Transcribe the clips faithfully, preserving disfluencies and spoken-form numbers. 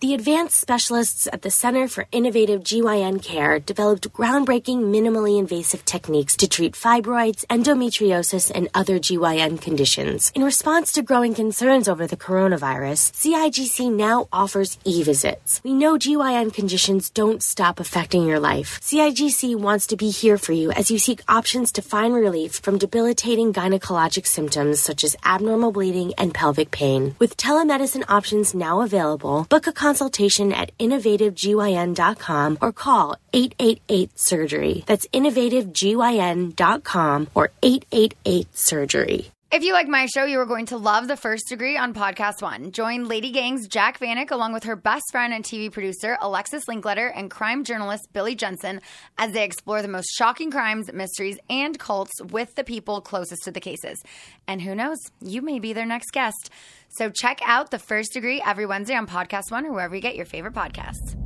The advanced specialists at the Center for Innovative G Y N Care developed groundbreaking minimally invasive techniques to treat fibroids, endometriosis, and other G Y N conditions. In response to growing concerns over the coronavirus, C I G C now offers e-visits. We know G Y N conditions don't stop affecting your life. C I G C wants to be here for you as you seek options to find relief from debilitating gynecologic symptoms such as abnormal bleeding and pelvic pain. With telemedicine options now available, book a consultation at innovative G Y N dot com or call eight eight eight surgery. That's innovative G Y N dot com or eight eight eight surgery. If you like my show, you are going to love The First Degree on Podcast One. Join Lady Gang's Jack Vanek along with her best friend and T V producer, Alexis Linkletter, and crime journalist Billy Jensen as they explore the most shocking crimes, mysteries, and cults with the people closest to the cases. And who knows? You may be their next guest. So check out The First Degree every Wednesday on Podcast One or wherever you get your favorite podcasts.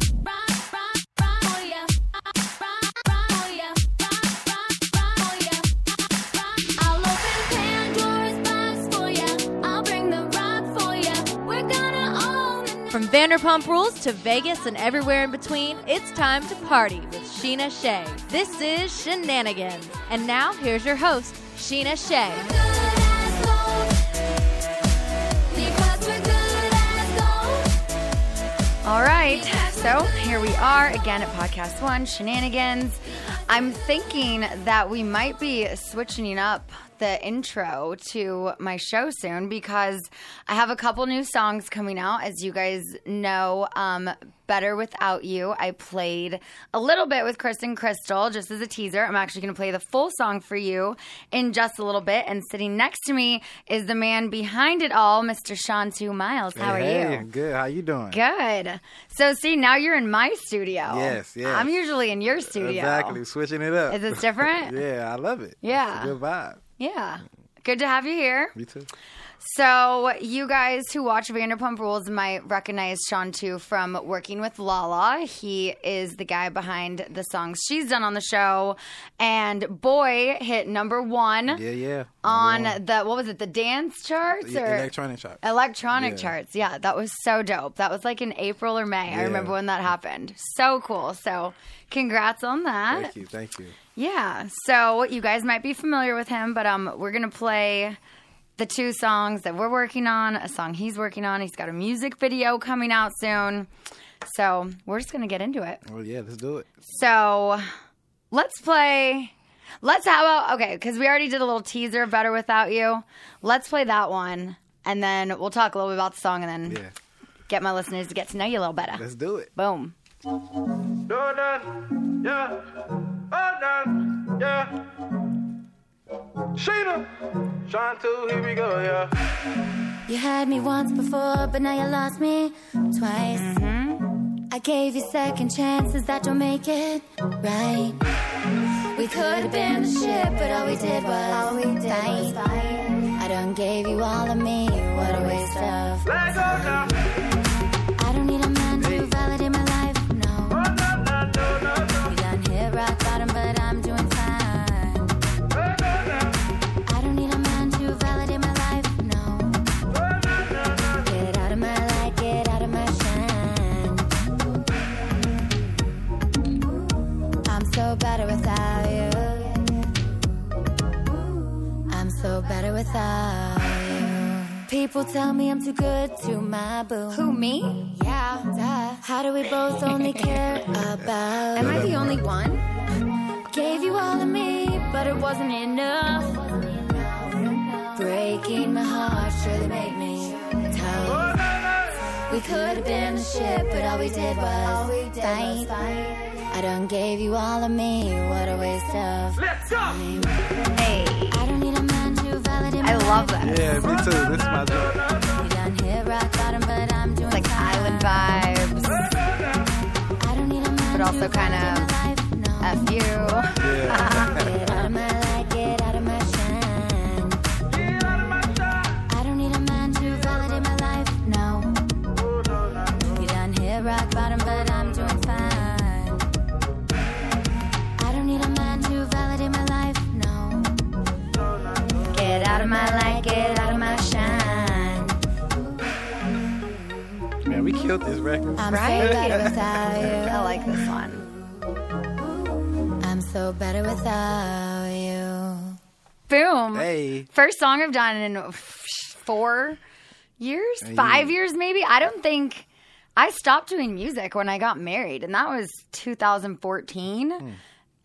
From Vanderpump Rules to Vegas and everywhere in between, it's time to party with Scheana Shay. This is Shenanigans. And now, here's your host, Scheana Shay. All right, so here we are again at Podcast One, Shenanigans. I'm thinking that we might be switching up the intro to my show soon because I have a couple new songs coming out. As you guys know, um, Better Without You, I played a little bit with Kristen Crystal just as a teaser. I'm actually going to play the full song for you in just a little bit. And sitting next to me is the man behind it all, Mister Sean two Miles. How are hey, you? Good. How you doing? Good. So, see, now you're in my studio. Yes, yes. I'm usually in your studio. Exactly. Switching it up. Is it different? Yeah, I love it. Yeah. It's a good vibe. Yeah. Good to have you here. Me too. So you guys who watch Vanderpump Rules might recognize Sean two from working with Lala. He is the guy behind the songs she's done on the show. And Boy hit number one. Yeah, yeah. On one. the, what was it, the dance charts? Or? Electronic charts. Electronic yeah. charts. Yeah, that was so dope. That was like in April or May. Yeah. I remember when that happened. So cool. So congrats on that. Thank you, thank you. Yeah. So you guys might be familiar with him, but um, we're going to play the two songs that we're working on, a song he's working on. He's got a music video coming out soon. So we're just going to get into it. Oh, yeah, let's do it. So let's play. Let's how about, okay, because we already did a little teaser, Better Without You. Let's play that one, and then we'll talk a little bit about the song, and then yeah. get my listeners to get to know you a little better. Let's do it. Boom. Do that, yeah. Oh, that, yeah. Scheana, Sean two, here we go, yeah. You had me once before, but now you lost me twice. Mm-hmm. I gave you second chances that don't make it right. We could have been the ship, but all we did was all we did fight. Was fight. I done gave you all of me, what a waste of. Let go now. I don't need a man to validate my life, no. Oh, no, no, no, no, no. We done hit rock bottom, but I'm doing better without you. I'm so better without you. People tell me I'm too good to my boo. Who, me? Yeah. Duh. How do we both only care about? Am I the only one? Gave you all of me, but it wasn't enough. Breaking my heart surely made me tough. We could have been the ship, but all we did was fight. I done gave you all of me, what a waste of. Let's go! Hey. I don't need a man to validate my I love that. Yeah, me too. This is my job. We done hit rock bottom, but I'm doing like fine. Island vibes. I don't need a man but also kind of no. F you. Yeah. Get out of my light, get out of my shine. Get out of my shine. I don't need a man to validate my life, no. Oh, no, no, no. You done hit rock bottom, but I'm doing fine. Need a man to validate my life, no. my light, get out of my shine. Man, we killed this record. I'm right? so better without you. I like this one. I'm so better without you. Boom. Hey. First song I've done in four years, hey. five years maybe. I don't think... I stopped doing music when I got married, and that was two thousand fourteen. Mm.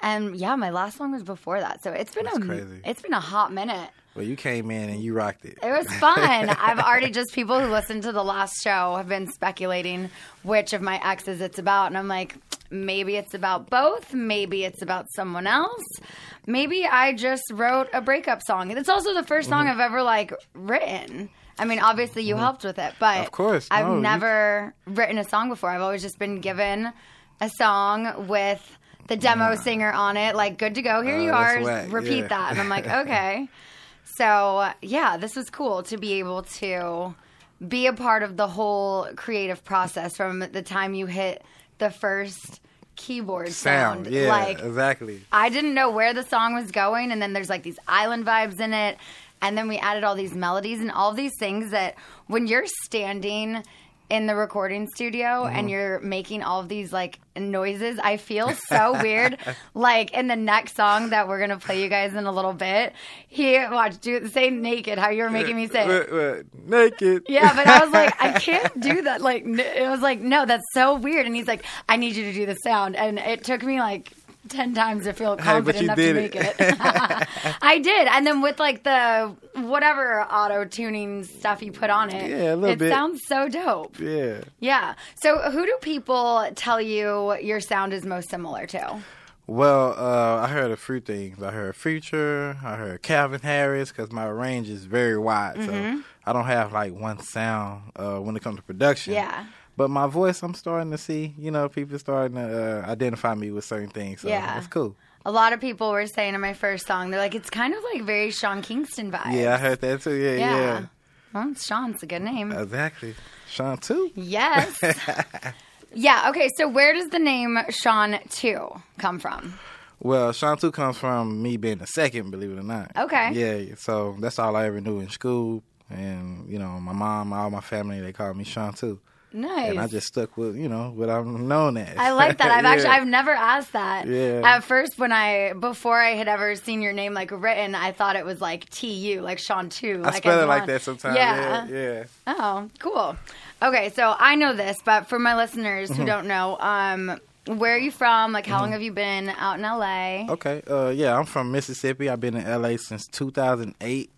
And yeah, my last song was before that, so it's been That's a crazy. It's been a hot minute. Well, you came in and you rocked it. It was fun. I've already just people who listened to the last show have been speculating which of my exes it's about, and I'm like, maybe it's about both. Maybe it's about someone else. Maybe I just wrote a breakup song. It's also the first song mm-hmm. I've ever like written. I mean, obviously you mm-hmm. helped with it, but of course, no, I've never you... written a song before. I've always just been given a song with the demo yeah. singer on it, like, good to go, here uh, you are, whack. repeat yeah. that. And I'm like, okay. So, yeah, this was cool to be able to be a part of the whole creative process from the time you hit the first keyboard sound. sound. Yeah, like, exactly. I didn't know where the song was going, and then there's, like, these island vibes in it. And then we added all these melodies and all these things that when you're standing in the recording studio mm-hmm. and you're making all of these, like, noises, I feel so weird. Like, in the next song that we're going to play you guys in a little bit, he, watch, do, say naked, how you were making me say it. Uh, uh, naked. Yeah, but I was like, I can't do that. Like, n- it was like, no, that's so weird. And he's like, I need you to do the sound. And it took me, like... Ten times to feel confident hey, enough to make it. it. I did. And then with like the whatever auto-tuning stuff you put on it, yeah, a little it bit. sounds so dope. Yeah. Yeah. So who do people tell you your sound is most similar to? Well, uh, I heard a few things. I heard Future. I heard Calvin Harris because my range is very wide. Mm-hmm. So I don't have like one sound uh, when it comes to production. Yeah. But my voice, I'm starting to see, you know, people starting to uh, identify me with certain things. So yeah. It's cool. A lot of people were saying in my first song, they're like, it's kind of like very Sean Kingston vibes. Yeah, I heard that too. Yeah, yeah. yeah. Well, Sean's a good name. Exactly. Sean two. Yes. yeah. Okay. So where does the name Sean two come from? Well, Sean two comes from me being the second, believe it or not. Okay. Yeah. So that's all I ever knew in school. And, you know, my mom, all my family, they called me Sean two. Nice. And I just stuck with, you know, what I'm known as. I like that. I've yeah. actually, I've never asked that. Yeah. At first, when I, before I had ever seen your name, like, written, I thought it was, like, T U, like, Sean two. I like spell it like that sometimes. Yeah. yeah. Yeah. Oh, cool. Okay, so I know this, but for my listeners who mm-hmm. don't know, um, where are you from? Like, how mm-hmm. long have you been out in L A? Okay. Uh, yeah, I'm from Mississippi. I've been in L A since two thousand eight.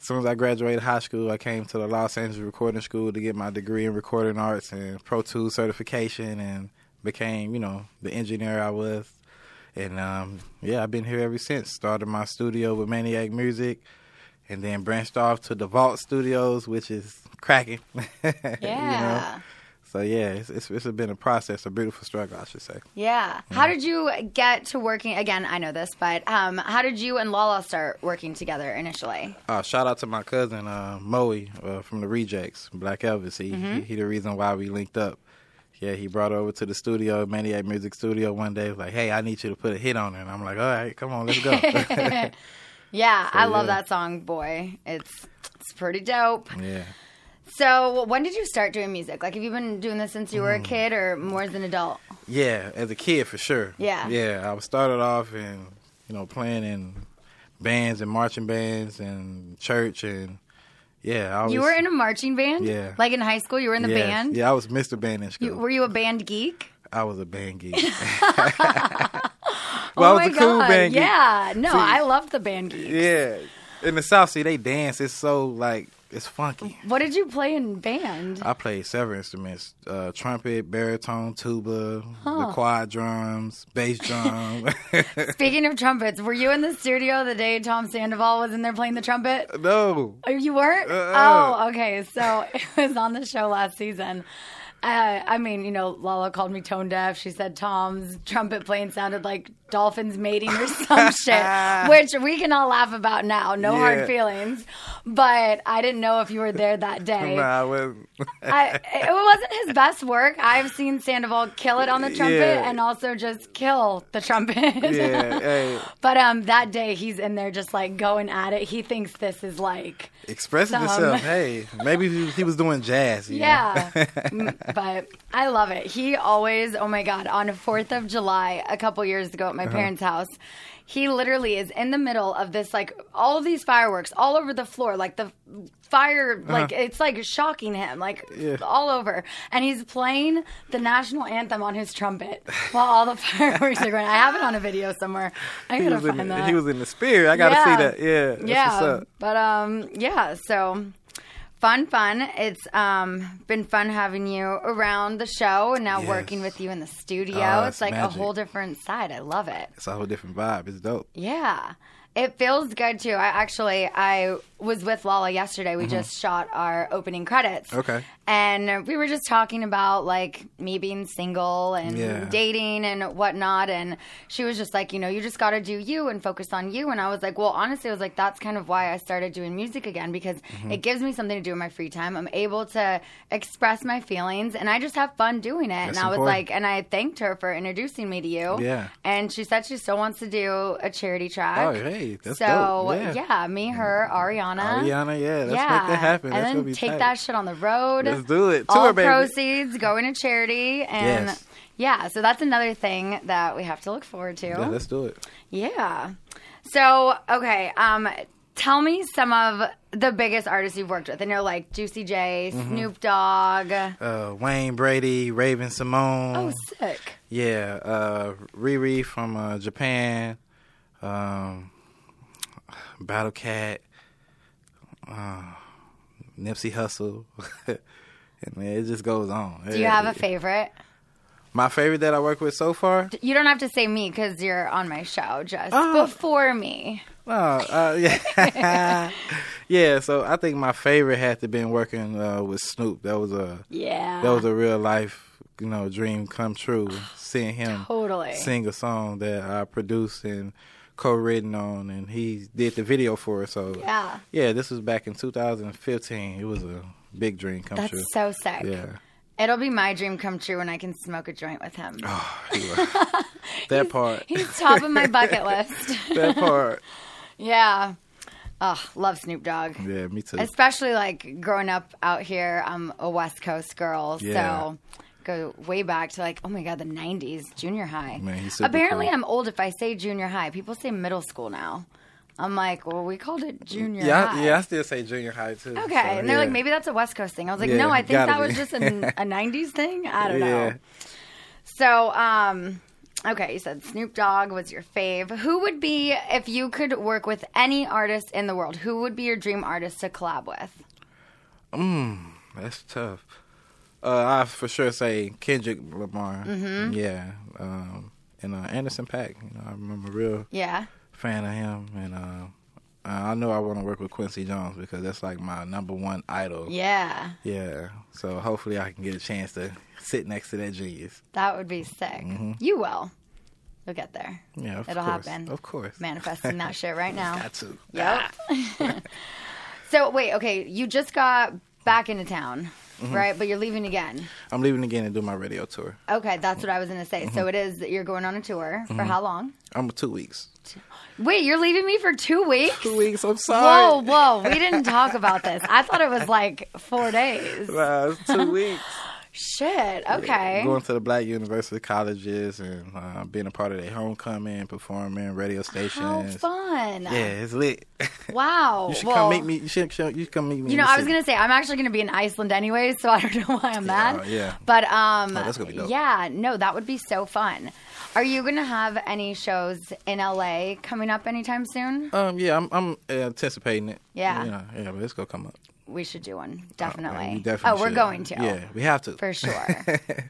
As soon as I graduated high school, I came to the Los Angeles Recording School to get my degree in recording arts and Pro Tools certification and became, you know, the engineer I was. And, um, yeah, I've been here ever since. Started my studio with Maniac Music and then branched off to the Vault Studios, which is cracking. Yeah. You know? So, yeah, it's, it's it's been a process, a beautiful struggle, I should say. Yeah. How yeah. did you get to working? Again, I know this, but um, how did you and Lala start working together initially? Uh, shout out to my cousin, uh, Moe, uh, from The Rejects, Black Elvis. He, mm-hmm. he he the reason why we linked up. Yeah, he brought over to the studio, Maniac Music Studio, one day. He was like, hey, I need you to put a hit on it. And I'm like, all right, come on, let's go. yeah, so, I love yeah. that song, Boy. It's It's pretty dope. Yeah. So when did you start doing music? Like, have you been doing this since you were a kid or more as an adult? Yeah, as a kid for sure. Yeah. Yeah, I started off and, you know, playing in bands and marching bands and church and, yeah. I was, you were in a marching band? Yeah. Like in high school, you were in the yes. band? Yeah, I was Mister Band in school. You, were you a band geek? I was a band geek. well, oh I was a cool God. band geek. Yeah, no, See, I love the band geeks. Yeah. In the South, see, they dance. It's so, like... It's funky. What did you play in band? I played several instruments. Uh, trumpet, baritone, tuba, huh. the quad drums, bass drum. Speaking of trumpets, were you in the studio the day Tom Sandoval was in there playing the trumpet? No. Oh, you weren't? Uh-uh. Oh, okay. So it was on the show last season. Uh, I mean, you know, Lala called me tone deaf. She said Tom's trumpet playing sounded like dolphins mating or some shit, which we can all laugh about now. No yeah. hard feelings. but I didn't know if you were there that day. No, I wasn't. I, it wasn't his best work. I've seen Sandoval kill it on the trumpet yeah. and also just kill the trumpet. Yeah, hey. But um, that day he's in there just like going at it. He thinks this is like expressing himself. Hey, maybe he was doing jazz. You yeah, know? But I love it. He always. Oh my God! On fourth of July a couple years ago at my uh-huh. parents' house. He literally is in the middle of this, like, all of these fireworks all over the floor. Like, the fire, like, uh-huh. it's, like, shocking him, like, yeah. all over. And he's playing the national anthem on his trumpet while all the fireworks are going. I have it on a video somewhere. I gotta find the, that. He was in the spirit. I gotta yeah. see that. Yeah. That's yeah. what's up. But, um, yeah, so... Fun, fun. It's um, been fun having you around the show and now yes. working with you in the studio. Oh, it's like magic. A whole different side. I love it. It's a whole different vibe. It's dope. Yeah. It feels good, too. I actually, I was with Lala yesterday. We mm-hmm. just shot our opening credits. Okay. And we were just talking about, like, me being single and yeah. dating and whatnot. And she was just like, you know, you just got to do you and focus on you. And I was like, well, honestly, I was like, that's kind of why I started doing music again, because mm-hmm. it gives me something to do in my free time. I'm able to express my feelings. And I just have fun doing it. That's and I important. was like, and I thanked her for introducing me to you. Yeah. And she said she still wants to do a charity track. Oh, hey. That's so yeah. yeah, me, her, Ariana, Ariana, yeah, let's yeah. make that happen. And that's then be take tight. that shit on the road. Let's do it. All Tour, baby. Proceeds going to charity, and yes. yeah, so that's another thing that we have to look forward to. Yeah, let's do it. Yeah. So okay, um, tell me some of the biggest artists you've worked with. I know like Juicy J, mm-hmm. Snoop Dogg, uh, Wayne Brady, Raven Simone. Oh, sick. Yeah, uh, Riri from uh, Japan. Um. Battle Cat, uh, Nipsey Hussle, and man, it just goes on. Do you have a favorite? My favorite that I work with so far? You don't have to say me because you're on my show just oh. before me. Oh, uh, yeah. yeah, so I think my favorite had to been working uh, with Snoop. That was a yeah. that was a real life, you know, dream come true. Seeing him totally. Sing a song that I produced and co-written on, and he did the video for it. So yeah, yeah, this was back in two thousand fifteen. It was a big dream come That's true. That's so sick. Yeah, it'll be my dream come true when I can smoke a joint with him. Oh, yeah. That he's, part. He's top of my bucket list. That part. Yeah. Oh, love Snoop Dogg. Yeah, me too. Especially like growing up out here, I'm a West Coast girl, yeah. so. Go way back to like, oh my God, the nineties, junior high. Man, he's super Apparently, cool. I'm old if I say junior high. People say middle school now. I'm like, well, we called it junior yeah, high. Yeah, I still say junior high too. Okay, so, and they're yeah. like, maybe that's a West Coast thing. I was like, yeah, no, I think that be. was just an, a nineties thing. I don't yeah. know. So, um, okay, you said Snoop Dogg was your fave. Who would be, if you could work with any artist in the world, who would be your dream artist to collab with? Mm, that's tough. Uh, I for sure say Kendrick Lamar. Mm-hmm. Yeah. Um, and uh, Anderson .Paak. You know, I'm a real yeah. fan of him. And uh, I know I want to work with Quincy Jones because that's like my number one idol. Yeah. Yeah. So hopefully I can get a chance to sit next to that genius. That would be sick. Mm-hmm. You will. You'll get there. Yeah, of It'll course. happen. Of course. Manifesting that shit right now. Got to. Yep. So, wait, okay. You just got back into town. Mm-hmm. Right, but you're leaving again. I'm leaving again to do my radio tour. Okay, that's what I was going to say. Mm-hmm. So it is that you're going on a tour for mm-hmm. how long? I'm two weeks. Two. Wait, you're leaving me for two weeks? Two weeks, I'm sorry. Whoa, whoa, we didn't talk about this. I thought it was like four days. Nah, it's two weeks. Shit, okay. Yeah, going to the black university colleges and uh, being a part of their homecoming, performing, radio stations. How fun. Yeah, it's lit. Wow. You should well, come meet me. You should, should you come meet me. You know, I was going to say, I'm actually going to be in Iceland anyway, so I don't know why I'm yeah, mad. Yeah. But, um, oh, that's going to be dope. Yeah, no, that would be so fun. Are you going to have any shows in L A coming up anytime soon? Um, Yeah, I'm, I'm anticipating it. Yeah. You know, yeah, but it's going to come up. We should do one, definitely. Oh, we definitely oh we're should. going to. Yeah, we have to. For sure.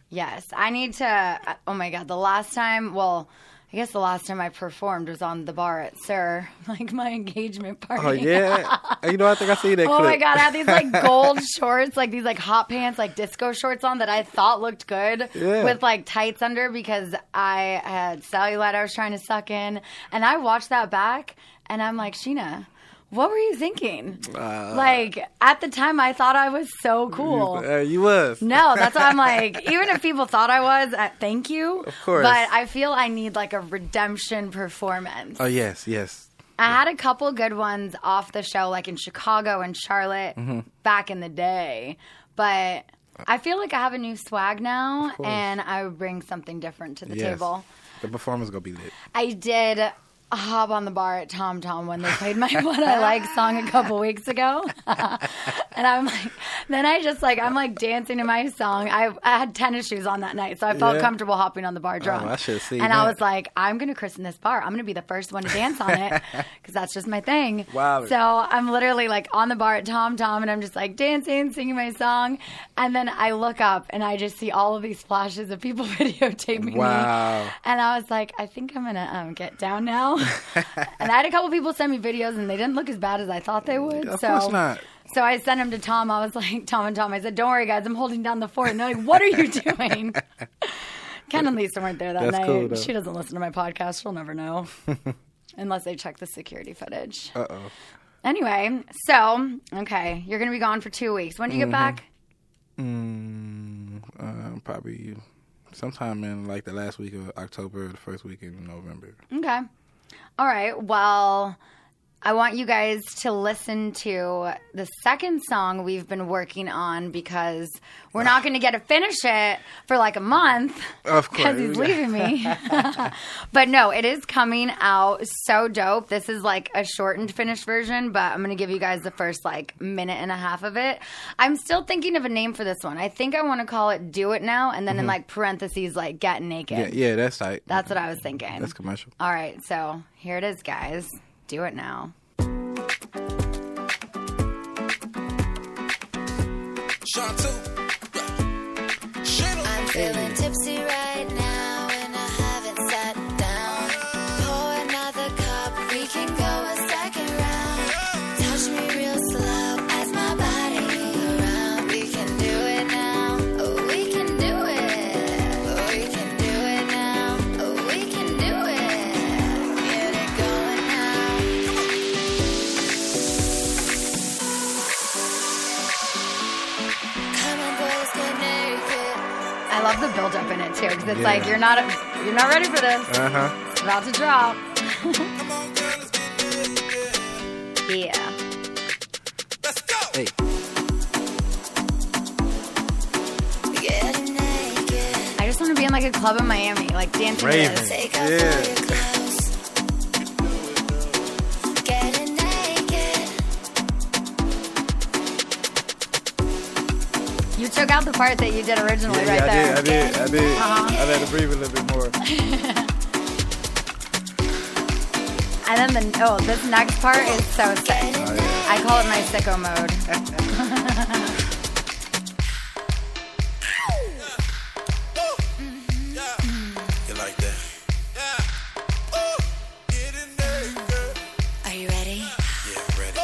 Yes. I need to, oh, my God. The last time, well, I guess the last time I performed was on the bar at Sir, like my engagement party. Oh, yeah. You know, I think I see that clip. Oh, my God. I had these, like, gold shorts, like these, like, hot pants, like disco shorts on that I thought looked good yeah. with, like, tights under because I had cellulite I was trying to suck in. And I watched that back, and I'm like, Scheana. what were you thinking? Uh, like, at the time, I thought I was so cool. Uh, you was. No, that's why I'm like, even if people thought I was, uh, thank you. Of course. But I feel I need, like, a redemption performance. Oh, yes, yes. I yeah. had a couple good ones off the show, like in Chicago and Charlotte mm-hmm. back in the day. But I feel like I have a new swag now, and I bring something different to the yes. table. The performance going to be lit. I did a hop on the bar at Tom Tom when they played my What I Like song a couple weeks ago. And I'm like, then I just like, I'm like dancing to my song. I, I had tennis shoes on that night, so I felt yeah. comfortable hopping on the bar drunk. Oh, I should see. And that. I was like, I'm going to christen this bar. I'm going to be the first one to dance on it because that's just my thing. Wow. So I'm literally like on the bar at Tom Tom, and I'm just like dancing, singing my song. And then I look up and I just see all of these flashes of people videotaping wow. me. And I was like, I think I'm going to um, get down now. And I had a couple people send me videos, and they didn't look as bad as I thought they would. Of so, course not. So I sent them to Tom. I was like, Tom and Tom, I said, don't worry, guys, I'm holding down the fort. And they're like, what are you doing? Ken and Lisa weren't there that That's night. Cool, she doesn't listen to my podcast. She'll never know. Unless they check the security footage. Uh-oh. Anyway, so, okay, you're going to be gone for two weeks. When do you mm-hmm. get back? Mm, uh, probably sometime in, like, the last week of October, the first week in November. Okay. All right, well, I want you guys to listen to the second song we've been working on because we're not going to get to finish it for like a month. Of course. Because he's leaving me. But no, it is coming out so dope. This is like a shortened, finished version, but I'm going to give you guys the first like minute and a half of it. I'm still thinking of a name for this one. I think I want to call it Do It Now and then mm-hmm. in like parentheses, like Get Naked. Yeah, yeah that's tight. That's what I was thinking. That's commercial. All right, so here it is, guys. Do it now. I'm feeling tipsy right now, and I haven't sat down. Pour another cup, we can go a second round. Touch me real slow as my body moves around. We can do it now. Oh, we can do it. Oh, we can do it now. Oh, we can do it. Get it going. I love the build-up in it, too, because it's yeah. like, you're not you're not ready for this. Uh-huh. It's about to drop. Yeah. Let's go! Hey. I just want to be in, like, a club in Miami, like, dancing Raven. To this. Yeah. You took out the part that you did originally yeah, right yeah, I there. Did, I did, I did. Uh-huh. I had to breathe a little bit more. And then the, oh, this next part is so sick. Oh, yeah. I call it my sicko mode. You like that? Yeah. Are you ready? Yeah, I'm ready.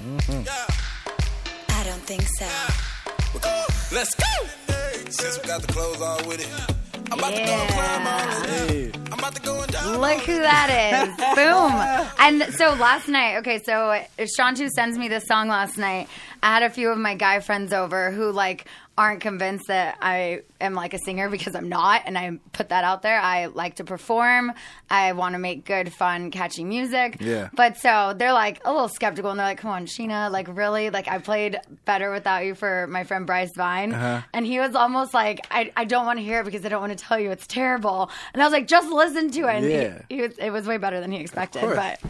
Mm-hmm. I don't think so. Let's go! Since we got the clothes all with it, I'm about yeah. to go and climb all hey. I'm about to go and die. Look who that is. Boom. And so last night, okay, so Sean two sends me this song last night. I had a few of my guy friends over who, like, aren't convinced that I am, like, a singer because I'm not, and I put that out there. I like to perform. I want to make good, fun, catchy music. Yeah. But so they're, like, a little skeptical, and they're like, come on, Scheana, like, really? Like, I played Better Without You for my friend Bryce Vine, uh-huh. and he was almost like, I, I don't want to hear it because I don't want to tell you it's terrible. And I was like, just listen to it. And yeah. he, he was, it was way better than he expected. But,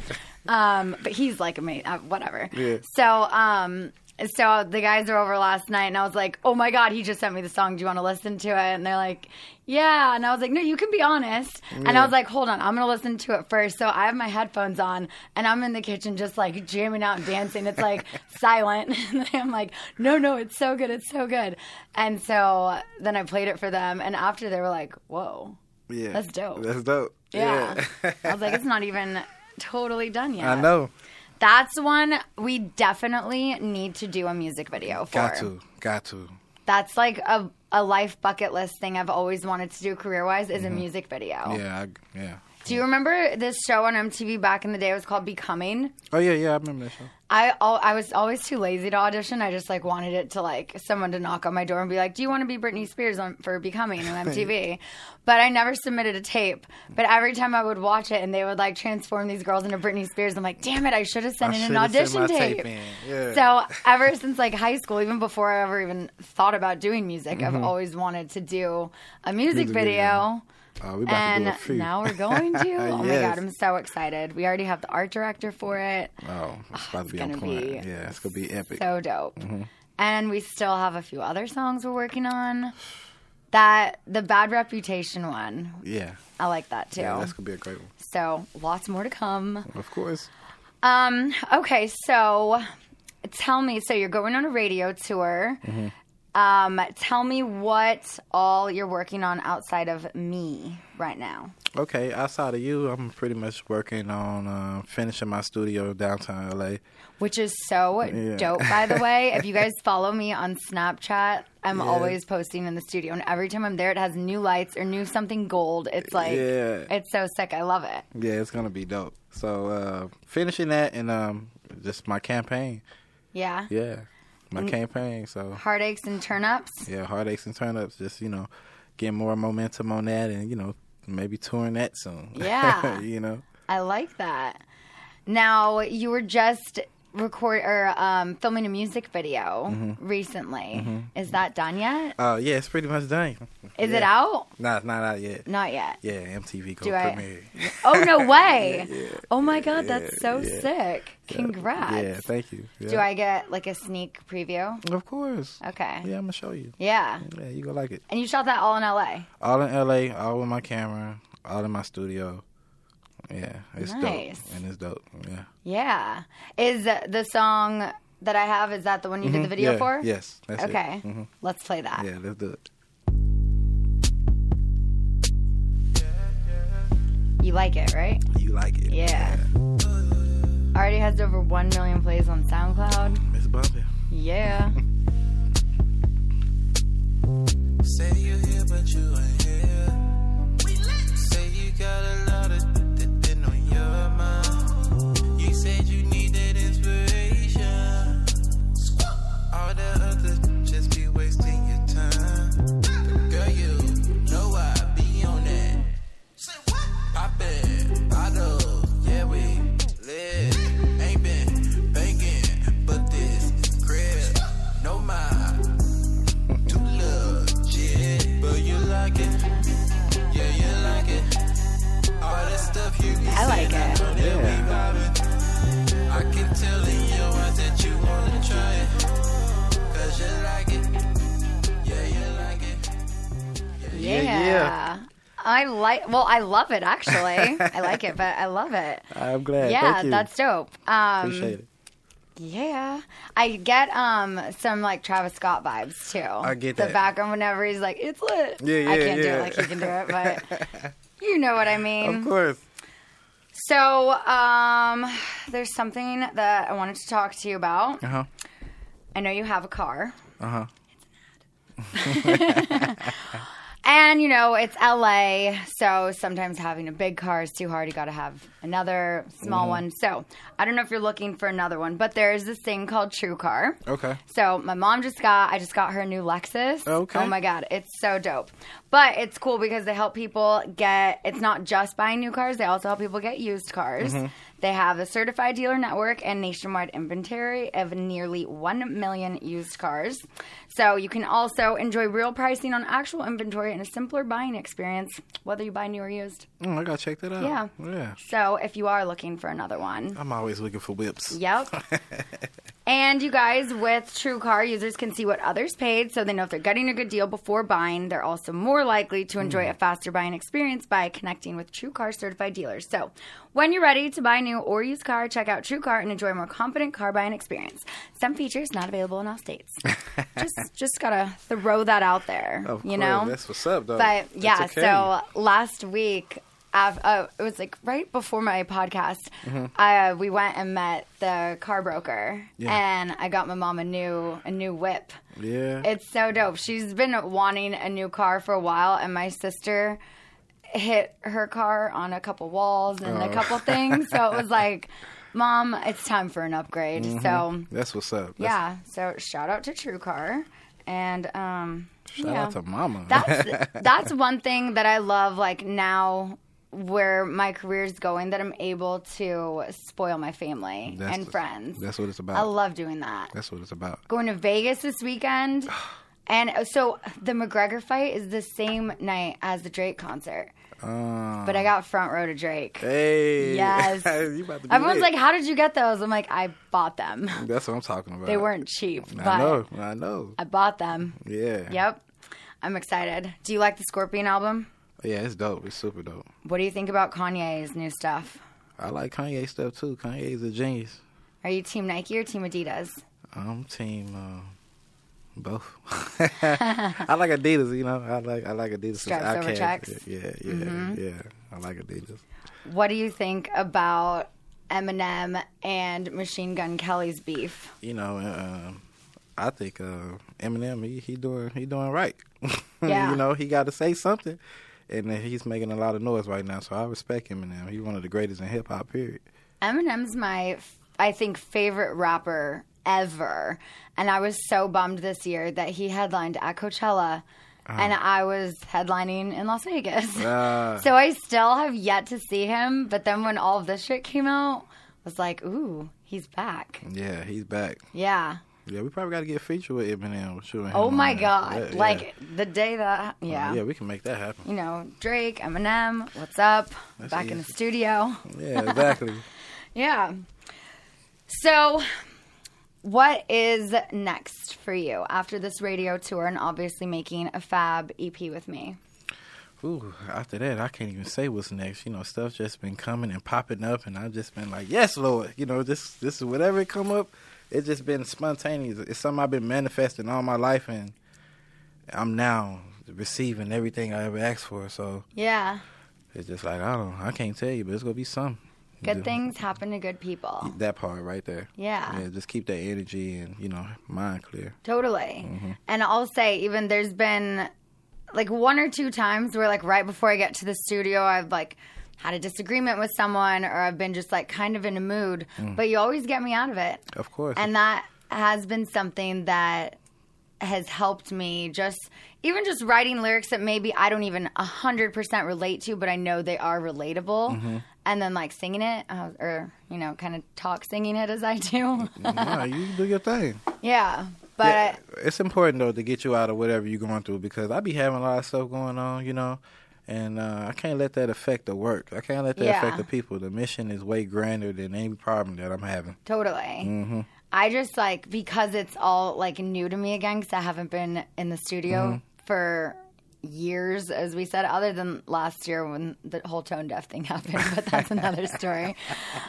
um, but he's, like, amazing. Uh, whatever. Yeah. So, um... So the guys were over last night, and I was like, oh, my God, he just sent me the song. Do you want to listen to it? And they're like, yeah. And I was like, no, you can be honest. Yeah. And I was like, hold on. I'm going to listen to it first. So I have my headphones on, and I'm in the kitchen just, like, jamming out and dancing. It's, like, silent. And I'm like, no, no, it's so good. It's so good. And so then I played it for them. And after, they were like, whoa. Yeah. That's dope. That's dope. Yeah. yeah. I was like, it's not even totally done yet. I know. That's one we definitely need to do a music video for. Got to. Got to. That's like a a life bucket list thing I've always wanted to do career-wise is mm-hmm. a music video. Yeah. I, yeah. Do you remember this show on M T V back in the day? It was called Becoming. Oh, yeah, yeah. I remember that show. I I was always too lazy to audition. I just like wanted it to like someone to knock on my door and be like, "Do you want to be Britney Spears on, for Becoming on M T V?" But I never submitted a tape. But every time I would watch it, and they would like transform these girls into Britney Spears. I'm like, damn it! I should have sent I in an audition tape. tape yeah. So ever since like high school, even before I ever even thought about doing music, mm-hmm. I've always wanted to do a music, music video. video. Uh, we about and to do a few. Now we're going to. Oh yes. My God, I'm so excited. We already have the art director for it. Oh, it's about oh, to be on point. Yeah, it's going to be epic. So dope. Mm-hmm. And we still have a few other songs we're working on. That the Bad Reputation one. Yeah. I like that too. Yeah, that's going to be a great one. So lots more to come. Of course. Um. Okay, so tell me, so you're going on a radio tour. Mm-hmm. Um, tell me what all you're working on outside of me right now. Okay, outside of you, I'm pretty much working on uh, finishing my studio downtown L A. Which is so yeah. dope, by the way. If you guys follow me on Snapchat, I'm yeah. always posting in the studio. And every time I'm there, it has new lights or new something gold. It's like, yeah. it's so sick. I love it. Yeah, it's going to be dope. So uh, finishing that and um, just my campaign. Yeah. Yeah. My campaign, so Heartaches and Turnips. Yeah, Heartaches and Turnips. Just, you know, getting more momentum on that, and you know, maybe touring that soon. Yeah, you know, I like that. Now you were just record or um, filming a music video mm-hmm. recently. Mm-hmm. Is that done yet? Oh uh, yeah, it's pretty much done. Is yeah. it out? No, it's not out yet. Not yet. Yeah, M T V go premiere. I... Oh no way! yeah, yeah, oh my yeah, God, that's so yeah. sick. Congrats. Yeah, thank you. Yeah. Do I get like a sneak preview? Of course. Okay. Yeah, I'm gonna show you. Yeah. Yeah, you gonna like it. And you shot that all in L A? All in L A, all with my camera, all in my studio. Yeah, it's nice. Dope. And it's dope. Yeah. Yeah. Is the song that I have, is that the one you mm-hmm. did the video yeah. for? Yes. That's okay. It. Mm-hmm. Let's play that. Yeah, let's do it. You like it, right? You like it. Yeah. yeah. Already has over one million plays on SoundCloud. It's bumping. Yeah. Say you here, but you ain't here. We lit. Say you got a lot of th- th- on your mind. You said you need that inspiration. Squat. All the others just be wasting your time. But girl, you know I be on that. Say what? Poppin', bottle, yeah we live. I like it. Yeah. I can tell in your eyes that you wanna try it. 'Cause you like it. Yeah, you like it. Yeah. yeah. yeah. I like well, I love it actually. I like it, but I love it. I'm glad. Yeah, Thank you. That's dope. Um Appreciate it. Yeah. I get um some like Travis Scott vibes too. I get that. The background whenever he's like, it's lit. Yeah, yeah. I can't yeah. do it like he can do it, but you know what I mean. Of course. So, um, there's something that I wanted to talk to you about. Uh-huh. I know you have a car. Uh-huh. It's an ad. And, you know, it's L A, so sometimes having a big car is too hard. You got to have another small mm-hmm. one. So, I don't know if you're looking for another one, but there is this thing called True Car. Okay. So, my mom just got, I just got her new Lexus. Okay. Oh, my God. It's so dope. But it's cool because they help people get, it's not just buying new cars. They also help people get used cars. Mm-hmm. They have a certified dealer network and nationwide inventory of nearly one million used cars. So you can also enjoy real pricing on actual inventory and a simpler buying experience, whether you buy new or used. Oh, I got to check that out. Yeah. yeah. So if you are looking for another one. I'm always looking for whips. Yep. And you guys, with True Car, users can see what others paid so they know if they're getting a good deal before buying. They're also more likely to enjoy mm. a faster buying experience by connecting with True Car certified dealers. So when you're ready to buy new or used car, check out True Car and enjoy a more confident car buying experience. Some features not available in all states. just just gotta throw that out there. Of you course. Know that's what's up though. But that's yeah okay. So last week I've, uh, it was like right before my podcast mm-hmm. uh, we went and met the car broker yeah. and I got my mom a new a new whip. Yeah, it's so dope. She's been wanting a new car for a while, and my sister hit her car on a couple walls and oh. a couple things, so it was like Mom, it's time for an upgrade. Mm-hmm. So that's what's up. That's yeah. So shout out to True Car. And um, shout you know, out to Mama. That's that's one thing that I love. Like now, where my career is going, that I'm able to spoil my family that's and the, friends. That's what it's about. I love doing that. That's what it's about. Going to Vegas this weekend. And so the McGregor fight is the same night as the Drake concert. Um, but I got front row to Drake. Hey. Yes. You about to be Everyone's late. Like, how did you get those? I'm like, I bought them. That's what I'm talking about. They weren't cheap. I but know. I know. I bought them. Yeah. Yep. I'm excited. Do you like the Scorpion album? Yeah, it's dope. It's super dope. What do you think about Kanye's new stuff? I like Kanye's stuff, too. Kanye's a genius. Are you team Nike or team Adidas? I'm team... Uh... Both. I like Adidas, you know. I like I like Adidas. Stripes over checks. Yeah, yeah, mm-hmm. yeah. I like Adidas. What do you think about Eminem and Machine Gun Kelly's beef? You know, uh, I think uh, Eminem he, he doing he doing right. Yeah. You know, he got to say something, and he's making a lot of noise right now. So I respect Eminem. He's one of the greatest in hip hop. Period. Eminem's my, I think, favorite rapper ever, and I was so bummed this year that he headlined at Coachella, uh-huh. and I was headlining in Las Vegas. Uh. So I still have yet to see him, but then when all of this shit came out, I was like, ooh, he's back. Yeah, he's back. Yeah. Yeah, we probably got to get featured with Eminem. Him oh, my God. That, like, yeah. the day that... Yeah. Uh, yeah, we can make that happen. You know, Drake, Eminem, what's up? That's back easy. In the studio. Yeah, exactly. Yeah. So... what is next for you after this radio tour and obviously making a fab E P with me? Ooh, after that, I can't even say what's next. You know, stuff just been coming and popping up, and I've just been like, yes, Lord. You know, this this is whatever it come up. It's just been spontaneous. It's something I've been manifesting all my life, and I'm now receiving everything I ever asked for. So yeah, it's just like, I don't I can't tell you, but it's going to be something. Good things happen to good people. That part right there. Yeah. Yeah, just keep that energy and, you know, mind clear. Totally. Mm-hmm. And I'll say, even there's been, like, one or two times where, like, right before I get to the studio, I've, like, had a disagreement with someone or I've been just, like, kind of in a mood. Mm. But you always get me out of it. Of course. And that has been something that has helped me just, even just writing lyrics that maybe I don't even one hundred percent relate to, but I know they are relatable. Mm-hmm. And then, like, singing it, uh, or, you know, kind of talk singing it as I do. No, you do your thing. Yeah, but... yeah, it's important, though, to get you out of whatever you're going through because I be having a lot of stuff going on, you know, and uh, I can't let that affect the work. I can't let that yeah. affect the people. The mission is way grander than any problem that I'm having. Totally. Mm-hmm. I just, like, because it's all, like, new to me again because I haven't been in the studio mm-hmm. for... years, as we said, other than last year when the whole tone deaf thing happened, but that's another story.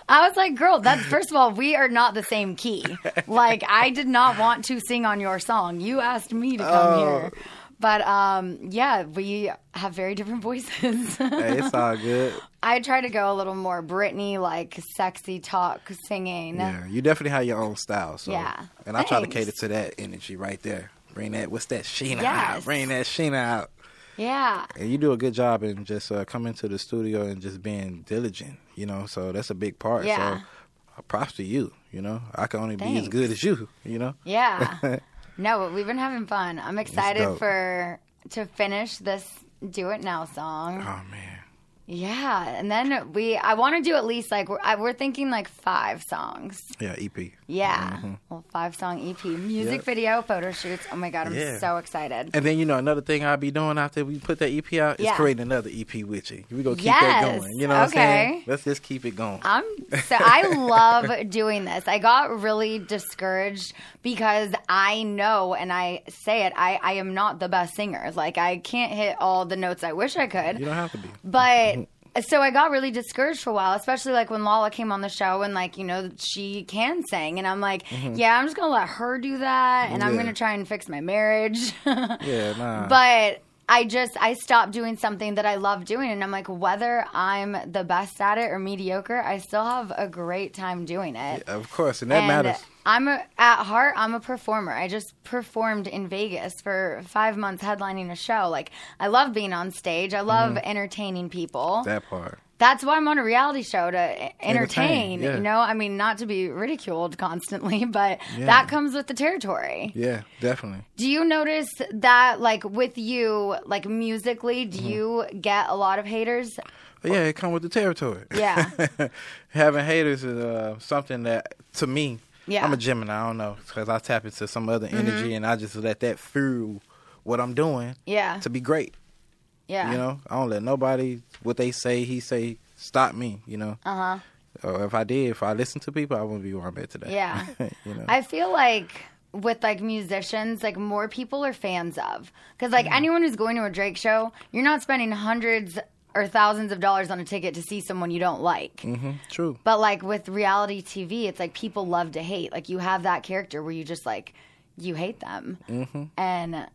I was like, girl, that's, first of all, we are not the same key. Like, I did not want to sing on your song. You asked me to come oh. here. But, um, yeah, we have very different voices. Hey, it's all good. I try to go a little more Britney, like, sexy talk singing. Yeah, you definitely have your own style. So. Yeah. And I Thanks. try to cater to that energy right there. Bring that, what's that, Scheana yes. out. Bring that Scheana out. Yeah. And you do a good job in just uh, coming to the studio and just being diligent, you know, so that's a big part. Yeah. So props to you, you know. I can only Thanks. be as good as you, you know. Yeah. No, but we've been having fun. I'm excited for to finish this Do It Now song. Oh, man. Yeah. And then we, I want to do at least like, we're, I, we're thinking like five songs. Yeah, E P. Yeah. Mm-hmm. Well, five song E P. Music yep. video, photo shoots. Oh my God, I'm yeah. so excited. And then, you know, another thing I'll be doing after we put that E P out yeah. is creating another E P with you. We're going to keep yes. that going. You know what okay. I'm saying? Let's just keep it going. I'm so, I love doing this. I got really discouraged because I know, and I say it, I, I am not the best singer. Like, I can't hit all the notes I wish I could. You don't have to be. But so I got really discouraged for a while, especially like when Lala came on the show and like, you know, she can sing. And I'm like, mm-hmm. yeah, I'm just going to let her do that. And yeah. I'm going to try and fix my marriage. yeah, nah. But I just, I stopped doing something that I love doing. And I'm like, whether I'm the best at it or mediocre, I still have a great time doing it. Yeah, of course. And that and matters. I'm a, at heart, I'm a performer. I just performed in Vegas for five months headlining a show. Like, I love being on stage. I love mm-hmm. entertaining people. That part. that's why I'm on a reality show, to entertain, entertain yeah. you know? I mean, not to be ridiculed constantly, but yeah. that comes with the territory. Yeah, definitely. Do you notice that, like, with you, like, musically, do mm-hmm. you get a lot of haters? Yeah, it comes with the territory. Yeah. Having haters is uh, something that, to me, yeah. I'm a Gemini, I don't know, because I tap into some other mm-hmm. energy, and I just let that fuel what I'm doing yeah. to be great. Yeah. You know, I don't let nobody, what they say, he say, stop me, you know. Uh-huh. Or if I did, if I listened to people, I wouldn't be where I'm at today. Yeah. You know? I feel like with, like, musicians, like, more people are fans of. Because, like, mm-hmm. anyone who's going to a Drake show, you're not spending hundreds or thousands of dollars on a ticket to see someone you don't like. Mm-hmm. True. But, like, with reality T V, it's like people love to hate. Like, you have that character where you just, like, you hate them. Mm-hmm. And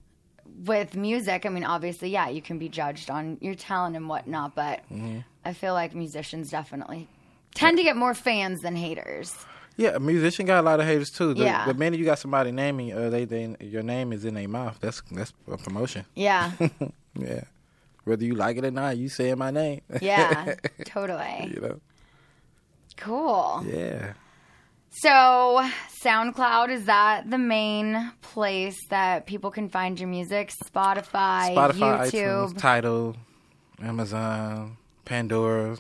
with music, I mean, obviously, yeah, you can be judged on your talent and whatnot, but mm-hmm. I feel like musicians definitely tend yeah. to get more fans than haters. Yeah, a musician got a lot of haters, too. The, yeah. the minute you got somebody naming, uh, they, they your name is in their mouth. That's that's a promotion. Yeah. yeah. Whether you like it or not, you saying my name. Yeah, totally. You know? Cool. Yeah. So, SoundCloud, is that the main place that people can find your music? Spotify, Spotify YouTube? iTunes, Tidal, Amazon, Pandora,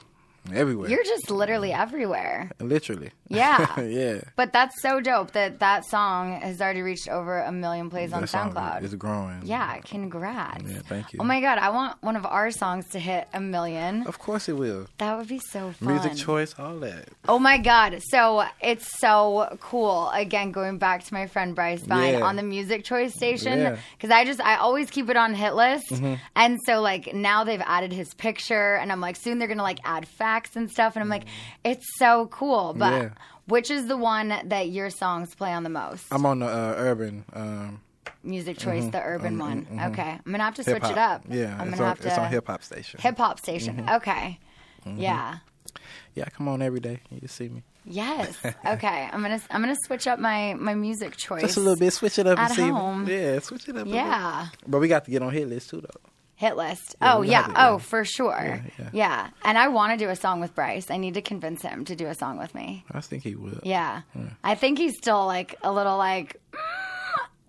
everywhere. You're just literally everywhere. Literally. Yeah. yeah. But that's so dope that that song has already reached over a million plays that on SoundCloud. It's growing. Yeah, congrats. Yeah, thank you. Oh, my God, I want one of our songs to hit a million. Of course it will. That would be so fun. Music Choice, all that. Oh, my God. So it's so cool. Again, going back to my friend Bryce Vine yeah. on the Music Choice station. Because yeah. I just, I always keep it on Hit List. Mm-hmm. And so, like, now they've added his picture. And I'm like, soon they're going to, like, add facts and stuff, and I'm like, it's so cool. But yeah. which is the one that your songs play on the most? I'm on the uh, urban um Music Choice, mm-hmm, the urban um, one. Mm-hmm. Okay, I'm gonna have to hip-hop. Switch it up. Yeah, I'm gonna on, have to. It's on hip hop station. Hip hop station. Mm-hmm. Okay. Mm-hmm. Yeah. Yeah, I come on every day. You see me. Yes. Okay. I'm gonna I'm gonna switch up my, my music choice just a little bit. Switch it up at and see home. Me. Yeah, switch it up. Yeah. A little. But we got to get on Hit List too, though. Hit List. Yeah, oh, yeah. It, yeah. Oh, for sure. Yeah, yeah. yeah. And I want to do a song with Bryce. I need to convince him to do a song with me. I think he will. Yeah. yeah. I think he's still, like, a little, like, mm,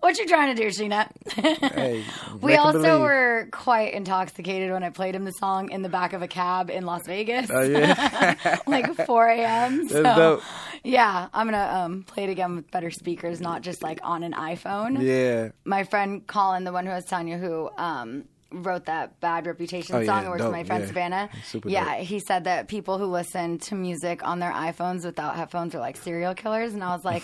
what you trying to do, Scheana? Hey, we also believe. Were quite intoxicated when I played him the song in the back of a cab in Las Vegas. Oh, yeah. Like, four a.m. So, that's dope. Yeah. I'm going to um, play it again with better speakers, not just, like, on an iPhone. Yeah. My friend Colin, the one who I was telling you who... Um, wrote that Bad Reputation oh, song yeah, worked with my friend yeah. Savannah. Super yeah, dope. He said that people who listen to music on their iPhones without headphones are like serial killers, and I was like,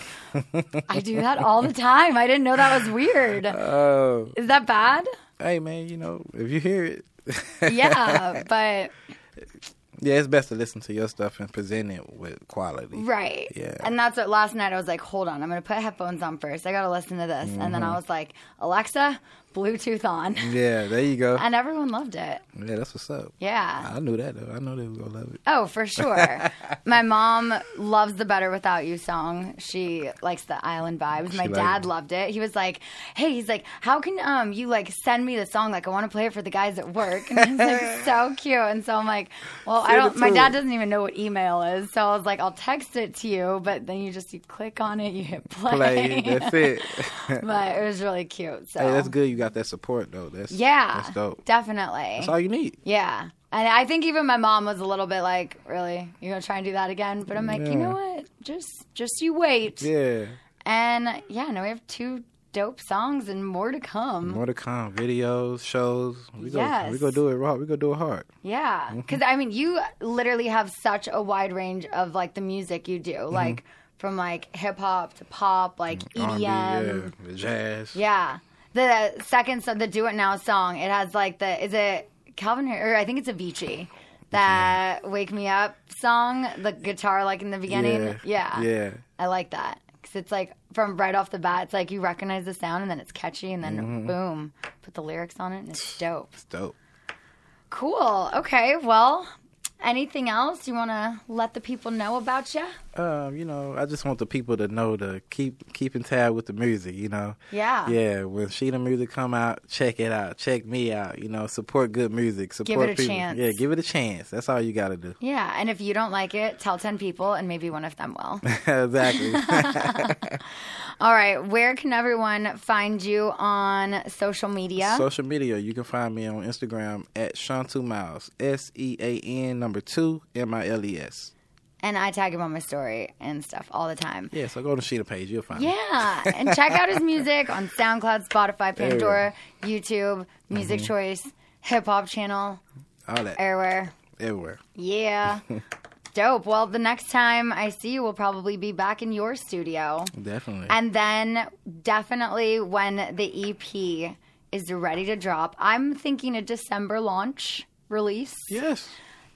I do that all the time. I didn't know that was weird. Oh. Is that bad? Hey, man, you know, if you hear it. yeah, but... Yeah, it's best to listen to your stuff and present it with quality. Right. Yeah. And that's what last night I was like, hold on, I'm going to put headphones on first. I got to listen to this. Mm-hmm. And then I was like, Alexa, Bluetooth on. Yeah, there you go. And everyone loved it. Yeah, that's what's up. Yeah. I knew that, though. I know they were going to love it. Oh, for sure. My mom loves the Better Without You song. She likes the island vibes. She My dad it. Loved it. He was like, hey, he's like, how can um you, like, send me the song? Like, I want to play it for the guys at work. And it's, like, so cute. And so I'm like, well, I don't, my dad doesn't even know what email is. So I was like, I'll text it to you. But then you just, you click on it, you hit play. Play, that's it. But it was really cute. So. Hey, that's good. You got that support, though. That's, yeah, that's dope. Definitely. That's all you need. Yeah. And I think even my mom was a little bit like, really? You're going to try and do that again? But I'm like, yeah. you know what? Just just you wait. Yeah. And, yeah, now we have two dope songs and more to come. More to come. Videos, shows. We yes. We're going to do it raw. We're going to do it hard. Yeah. Because, mm-hmm. I mean, you literally have such a wide range of, like, the music you do. Mm-hmm. Like, from, like, hip-hop to pop, like, E D M. R and B, yeah. Jazz. Yeah. The second song, the Do It Now song, it has, like, the, is it Calvin, or I think it's Avicii, that yeah. Wake Me Up song, the guitar, like, in the beginning. Yeah. Yeah. yeah. I like that. Because it's, like, from right off the bat, it's, like, you recognize the sound, and then it's catchy, and then mm-hmm. boom, put the lyrics on it, and it's dope. It's dope. Cool. Okay, well, Anything else you want to let the people know about you? Um, you know, I just want the people to know to keep keep in tab with the music, you know? Yeah. Yeah, when Scheana music come out, check it out. Check me out, you know? Support good music. Support give it a people. chance. Yeah, give it a chance. That's all you got to do. Yeah, and if you don't like it, tell ten people and maybe one of them will. Exactly. All right, where can everyone find you on social media? Social media, you can find me on Instagram at Sean two Miles, S E A N number two, M I L E S. And I tag him on my story and stuff all the time. Yeah, so go to the Scheana page. You'll find it. Yeah, him. And check out his music on SoundCloud, Spotify, Pandora, everywhere. YouTube, Music mm-hmm. Choice, hip-hop channel. All that. Everywhere. Everywhere. Yeah. Dope. Well, the next time I see you, we'll probably be back in your studio. Definitely. And then definitely when the E P is ready to drop, I'm thinking a December launch release. Yes.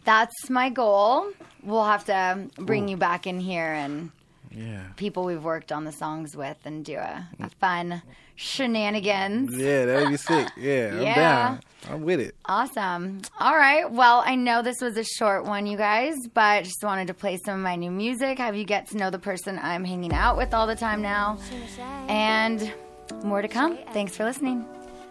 That's my goal. We'll have to bring Ooh. you back in here and yeah. people we've worked on the songs with and do a, a fun shenanigans. Yeah, that would be sick. Yeah, I'm yeah. down. I'm with it. Awesome. All right. Well, I know this was a short one, you guys, but just wanted to play some of my new music, have you get to know the person I'm hanging out with all the time now. And more to come. Thanks for listening.